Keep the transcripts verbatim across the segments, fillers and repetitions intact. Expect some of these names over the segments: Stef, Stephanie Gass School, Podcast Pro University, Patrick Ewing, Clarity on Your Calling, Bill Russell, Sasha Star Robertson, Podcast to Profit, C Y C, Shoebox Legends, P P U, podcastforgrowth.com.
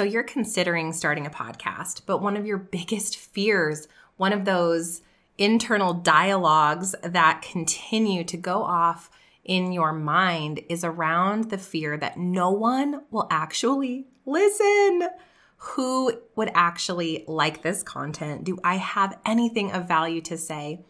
So you're considering starting a podcast, but one of your biggest fears, one of those internal dialogues that continue to go off in your mind, is around the fear that no one will actually listen. Who would actually like this content? Do I have anything of value to say?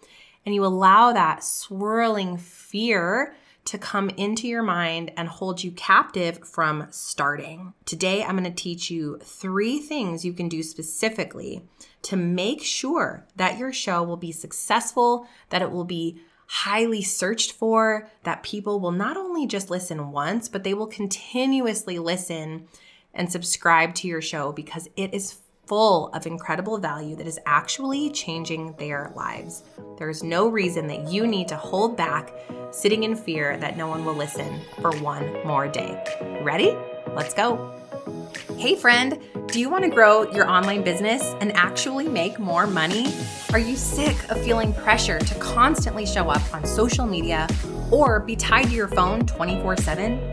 And you allow that swirling fear to come into your mind and hold you captive from starting. Today, I'm going to teach you three things you can do specifically to make sure that your show will be successful, that it will be highly searched for, that people will not only just listen once, but they will continuously listen and subscribe to your show because it is full of incredible value that is actually changing their lives. There is no reason that you need to hold back, sitting in fear that no one will listen, for one more day. Ready? Let's go. Hey friend, do you want to grow your online business and actually make more money? Are you sick of feeling pressure to constantly show up on social media or be tied to your phone twenty-four seven?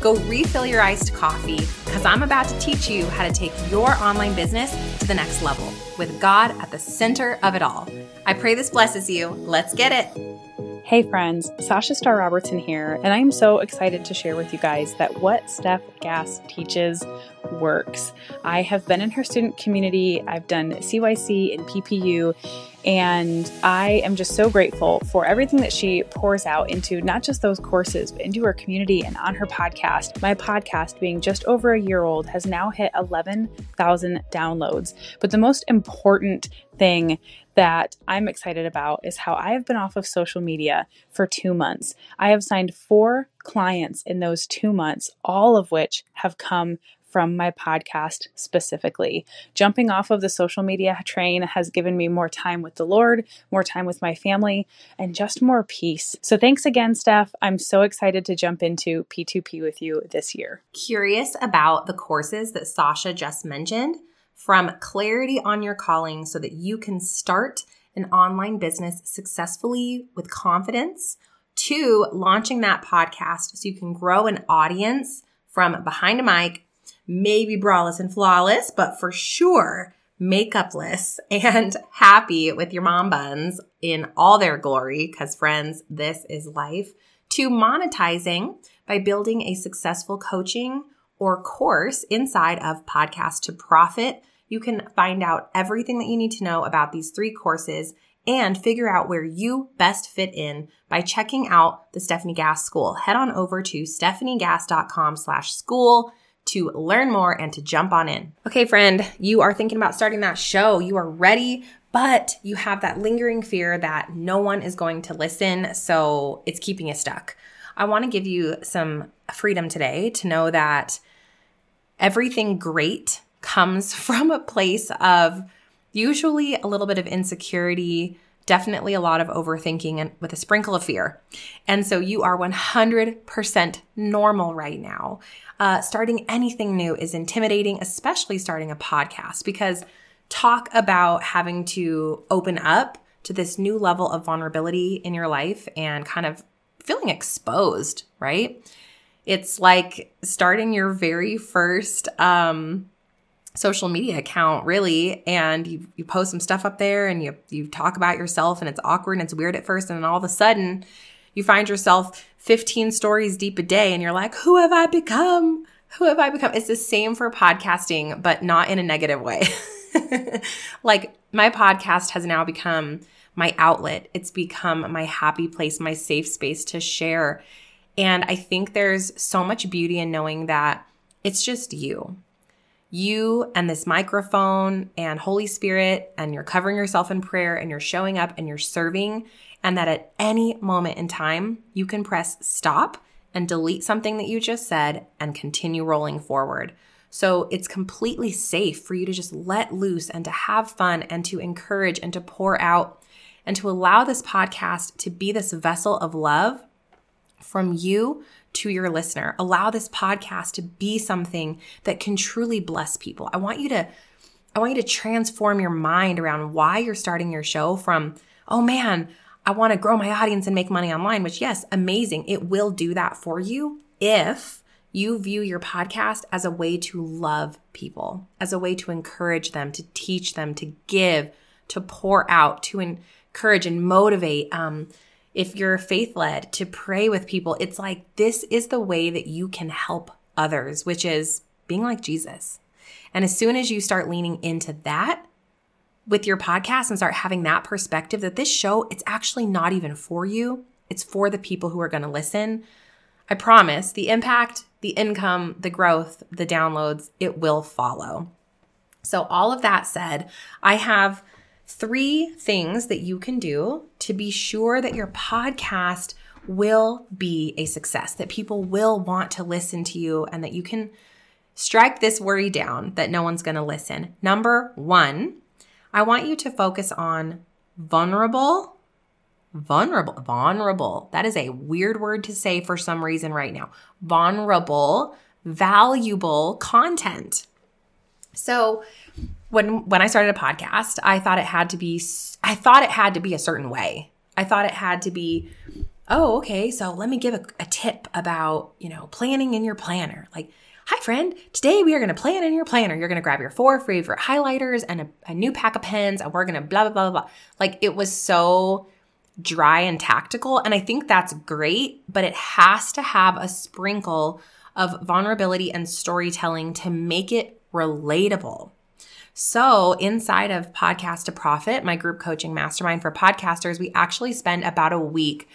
Go refill your iced coffee because I'm about to teach you how to take your online business to the next level with God at the center of it all. I pray this blesses you. Let's get it. Hey friends, Sasha Star Robertson here, and I'm so excited to share with you guys that what Steph Gass teaches works. I have been in her student community. I've done C Y C and P P U. And I am just so grateful for everything that she pours out into not just those courses, but into her community and on her podcast. My podcast, being just over a year old, has now hit eleven thousand downloads. But the most important thing that I'm excited about is how I have been off of social media for two months. I have signed four clients in those two months, all of which have come from my podcast specifically. Jumping off of the social media train has given me more time with the Lord, more time with my family, and just more peace. So thanks again, Steph. I'm so excited to jump into P two P with you this year. Curious about the courses that Sasha just mentioned? From Clarity on Your Calling so that you can start an online business successfully with confidence, to launching that podcast so you can grow an audience from behind a mic, maybe braless and flawless, but for sure makeupless and happy with your mom buns in all their glory, because friends, this is life, to monetizing by building a successful coaching or course inside of Podcast to Profit. You can find out everything that you need to know about these three courses and figure out where you best fit in by checking out the Stephanie Gass School. Head on over to stephaniegass.com slash school to learn more and to jump on in. Okay, friend, you are thinking about starting that show. You are ready, but you have that lingering fear that no one is going to listen, so it's keeping you stuck. I want to give you some freedom today to know that everything great comes from a place of usually a little bit of insecurity, definitely a lot of overthinking, and with a sprinkle of fear. And so you are one hundred percent normal right now. Uh, starting anything new is intimidating, especially starting a podcast, because talk about having to open up to this new level of vulnerability in your life and kind of feeling exposed, right? It's like starting your very first um social media account, really, and you you post some stuff up there and you you talk about yourself, and it's awkward and it's weird at first, and then all of a sudden you find yourself fifteen stories deep a day and you're like, who have I become? Who have I become? It's the same for podcasting, but not in a negative way. Like, my podcast has now become my outlet. It's become my happy place, my safe space to share. And I think there's so much beauty in knowing that it's just you. You and this microphone and Holy Spirit, and you're covering yourself in prayer, and you're showing up, and you're serving, and that at any moment in time, you can press stop and delete something that you just said and continue rolling forward. So it's completely safe for you to just let loose and to have fun and to encourage and to pour out. and to allow this podcast to be this vessel of love from you to your listener. Allow this podcast to be something that can truly bless people. I want you to I want you to transform your mind around why you're starting your show from, oh man, I want to grow my audience and make money online, which yes, amazing. It will do that for you if you view your podcast as a way to love people, as a way to encourage them, to teach them, to give, to pour out, to encourage and motivate. Um, if you're faith-led, to pray with people. It's like this is the way that you can help others, which is being like Jesus. And as soon as you start leaning into that with your podcast and start having that perspective that this show, it's actually not even for you. It's for the people who are going to listen. I promise the impact, the income, the growth, the downloads, it will follow. So all of that said, I have three things that you can do to be sure that your podcast will be a success, that people will want to listen to you, and that you can strike this worry down that no one's going to listen. Number one, I want you to focus on vulnerable, vulnerable, vulnerable. That is a weird word to say for some reason right now. Vulnerable, valuable content. So when when I started a podcast, I thought it had to be I thought it had to be a certain way. I thought it had to be, oh, okay, so let me give a, a tip about, you know, planning in your planner. Like, hi friend, today we are going to plan in your planner. You're going to grab your four favorite highlighters and a, a new pack of pens, and we're going to blah, blah, blah, blah. Like, it was so dry and tactical, and I think that's great, but it has to have a sprinkle of vulnerability and storytelling to make it relatable. So inside of Podcast to Profit, my group coaching mastermind for podcasters, we actually spend about a week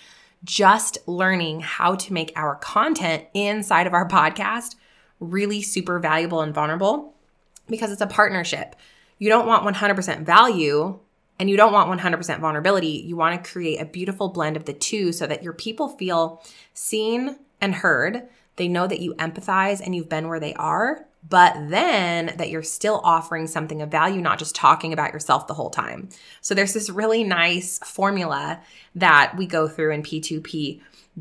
just learning how to make our content inside of our podcast really super valuable and vulnerable, because it's a partnership. You don't want one hundred percent value and you don't want one hundred percent vulnerability. You want to create a beautiful blend of the two so that your people feel seen and heard. They know that you empathize and you've been where they are, but then that you're still offering something of value, not just talking about yourself the whole time. So there's this really nice formula that we go through in P two P.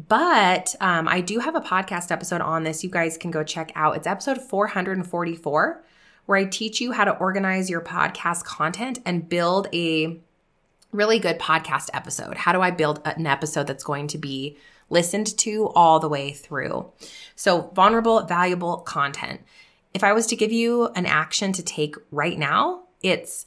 But um, I do have a podcast episode on this you guys can go check out. It's episode four hundred forty-four, where I teach you how to organize your podcast content and build a really good podcast episode. How do I build an episode that's going to be listened to all the way through? So vulnerable, valuable content. If I was to give you an action to take right now, it's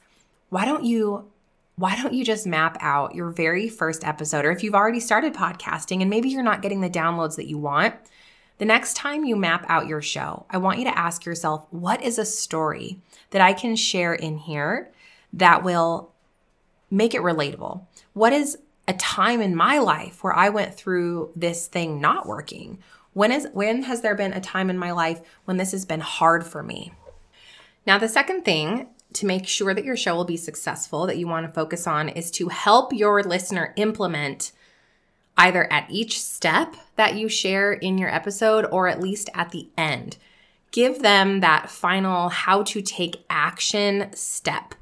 why don't you Why don't you just map out your very first episode? Or if you've already started podcasting and maybe you're not getting the downloads that you want, the next time you map out your show, I want you to ask yourself, what is a story that I can share in here that will make it relatable? What is a time in my life where I went through this thing not working? When is when has there been a time in my life when this has been hard for me? Now, the second thing to make sure that your show will be successful that you want to focus on is to help your listener implement either at each step that you share in your episode or at least at the end. Give them that final how to take action step.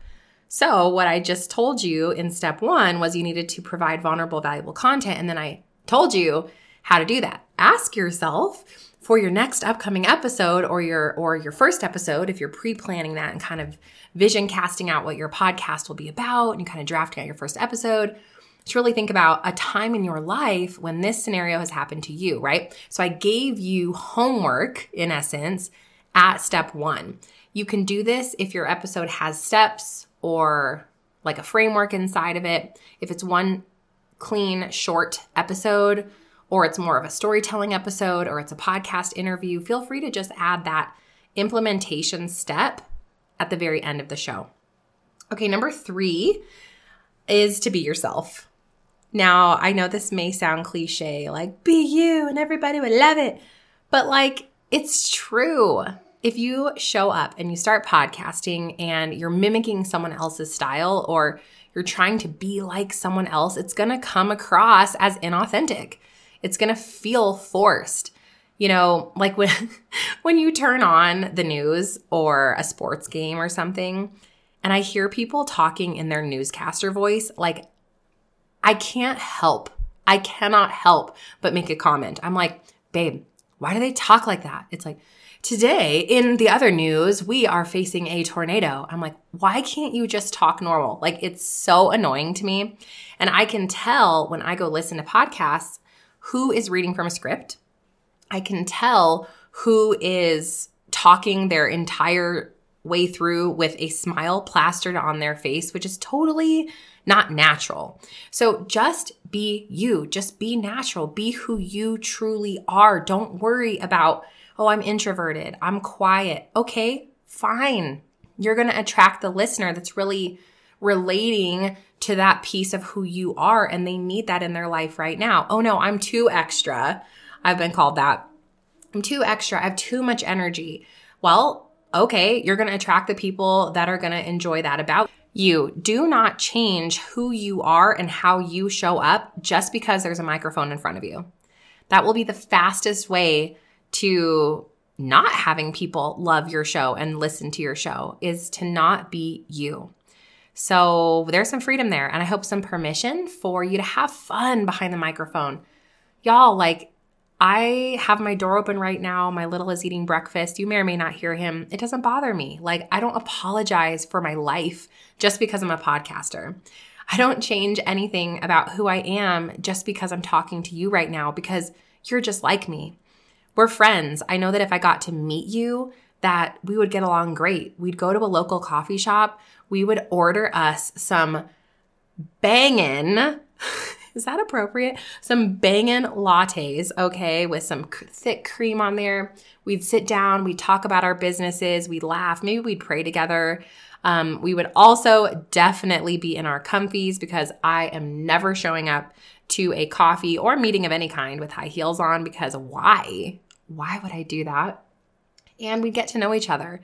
So what I just told you in step one was you needed to provide vulnerable, valuable content, and then I told you how to do that. Ask yourself, for your next upcoming episode or your or your first episode, if you're pre-planning that and kind of vision casting out what your podcast will be about and kind of drafting out your first episode, to really think about a time in your life when this scenario has happened to you, right? So I gave you homework, in essence, at step one. You can do this if your episode has steps or like a framework inside of it. If it's one clean, short episode, or it's more of a storytelling episode, or it's a podcast interview, feel free to just add that implementation step at the very end of the show. Okay, number three is to be yourself. Now, I know this may sound cliche, like be you and everybody would love it, but like it's true. If you show up and you start podcasting and you're mimicking someone else's style or you're trying to be like someone else, it's gonna come across as inauthentic. It's going to feel forced. You know, like when when you turn on the news or a sports game or something, and I hear people talking in their newscaster voice, like I can't help. I cannot help but make a comment. I'm like, babe, why do they talk like that? It's like, today in the other news, we are facing a tornado. I'm like, why can't you just talk normal? Like, it's so annoying to me. And I can tell when I go listen to podcasts who is reading from a script. I can tell who is talking their entire way through with a smile plastered on their face, which is totally not natural. So just be you. Just be natural. Be who you truly are. Don't worry about, oh, I'm introverted. I'm quiet. Okay, fine. You're going to attract the listener that's really relating to that piece of who you are, and they need that in their life right now. Oh no, I'm too extra. I've been called that. I'm too extra. I have too much energy. Well, okay, you're going to attract the people that are going to enjoy that about you. Do not change who you are and how you show up just because there's a microphone in front of you. That will be the fastest way to not having people love your show and listen to your show, is to not be you. So there's some freedom there, and I hope some permission for you to have fun behind the microphone. Y'all, like, I have my door open right now. My little is eating breakfast. You may or may not hear him. It doesn't bother me. Like, I don't apologize for my life just because I'm a podcaster. I don't change anything about who I am just because I'm talking to you right now, because you're just like me. We're friends. I know that if I got to meet you, that we would get along great. We'd go to a local coffee shop. We would order us some bangin', is that appropriate? Some bangin' lattes, okay, with some c- thick cream on there. We'd sit down. We'd talk about our businesses. We'd laugh. Maybe we'd pray together. Um, we would also definitely be in our comfies, because I am never showing up to a coffee or meeting of any kind with high heels on, because why? Why would I do that? And we get to know each other.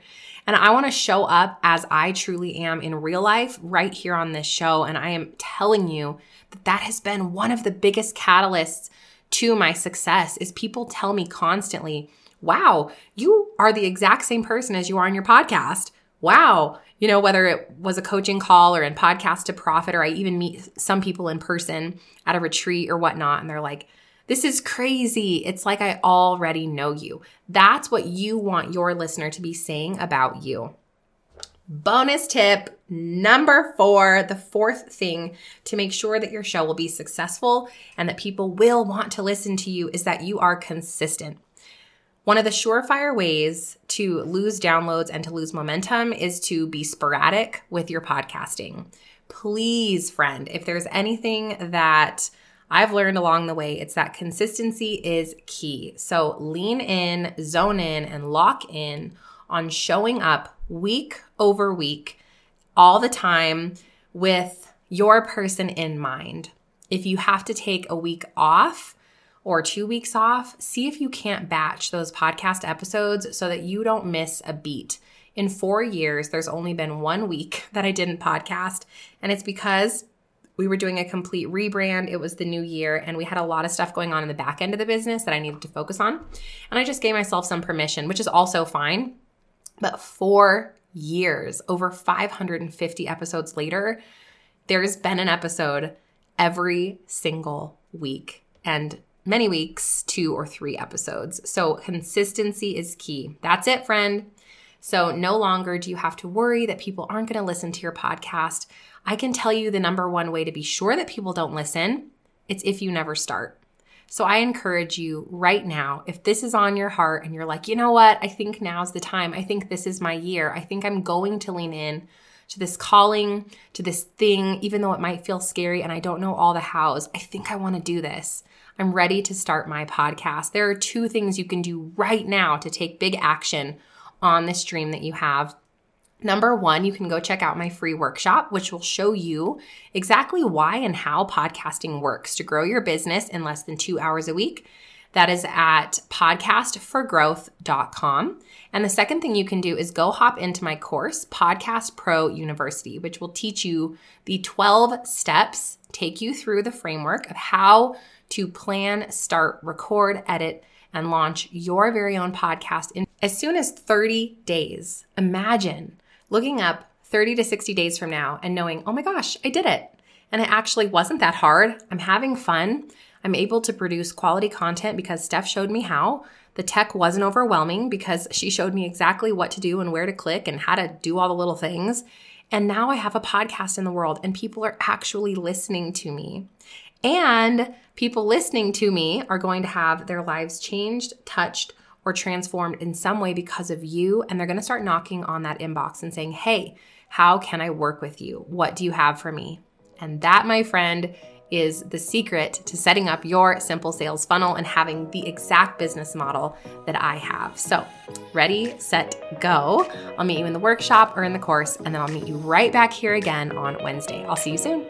And I want to show up as I truly am in real life right here on this show. And I am telling you that that has been one of the biggest catalysts to my success, is people tell me constantly, wow, you are the exact same person as you are on your podcast. Wow. You know, whether it was a coaching call or in Podcast to Profit, or I even meet some people in person at a retreat or whatnot, and they're like, this is crazy. It's like I already know you. That's what you want your listener to be saying about you. Bonus tip number four, the fourth thing to make sure that your show will be successful and that people will want to listen to you, is that you are consistent. One of the surefire ways to lose downloads and to lose momentum is to be sporadic with your podcasting. Please, friend, if there's anything that I've learned along the way, it's that consistency is key. So lean in, zone in, and lock in on showing up week over week, all the time, with your person in mind. If you have to take a week off or two weeks off, see if you can't batch those podcast episodes so that you don't miss a beat. In four years, there's only been one week that I didn't podcast, and it's because we were doing a complete rebrand. It was the new year, and we had a lot of stuff going on in the back end of the business that I needed to focus on. And I just gave myself some permission, which is also fine. But four years, over five hundred fifty episodes later, there's been an episode every single week, and many weeks, two or three episodes. So consistency is key. That's it, friend. So no longer do you have to worry that people aren't going to listen to your podcast. I can tell you the number one way to be sure that people don't listen, it's if you never start. So I encourage you right now, if this is on your heart and you're like, you know what, I think now's the time. I think this is my year. I think I'm going to lean in to this calling, to this thing, even though it might feel scary and I don't know all the hows. I think I want to do this. I'm ready to start my podcast. There are two things you can do right now to take big action on this dream that you have. Number one, you can go check out my free workshop, which will show you exactly why and how podcasting works to grow your business in less than two hours a week. That is at podcast for growth dot com. And the second thing you can do is go hop into my course, Podcast Pro University, which will teach you the twelve steps, take you through the framework of how to plan, start, record, edit, and launch your very own podcast in as soon as thirty days. Imagine looking up thirty to sixty days from now and knowing, oh my gosh, I did it. And it actually wasn't that hard. I'm having fun. I'm able to produce quality content because Steph showed me how. The tech wasn't overwhelming because she showed me exactly what to do and where to click and how to do all the little things. And now I have a podcast in the world and people are actually listening to me. And people listening to me are going to have their lives changed, touched, or transformed in some way because of you. And they're going to start knocking on that inbox and saying, hey, how can I work with you? What do you have for me? And that, my friend, is the secret to setting up your simple sales funnel and having the exact business model that I have. So ready, set, go. I'll meet you in the workshop or in the course, and then I'll meet you right back here again on Wednesday. I'll see you soon.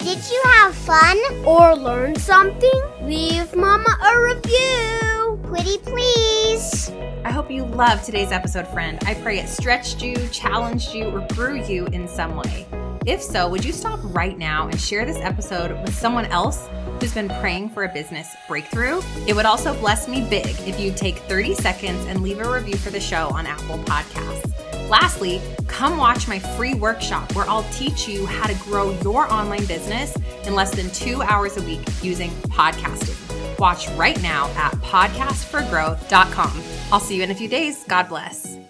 Did you have fun or learn something? Leave Mama a review. Pretty please. I hope you loved today's episode, friend. I pray it stretched you, challenged you, or grew you in some way. If so, would you stop right now and share this episode with someone else who's been praying for a business breakthrough? It would also bless me big if you'd take thirty seconds and leave a review for the show on Apple Podcasts. Lastly, come watch my free workshop where I'll teach you how to grow your online business in less than two hours a week using podcasting. Watch right now at podcast for growth dot com. I'll see you in a few days. God bless.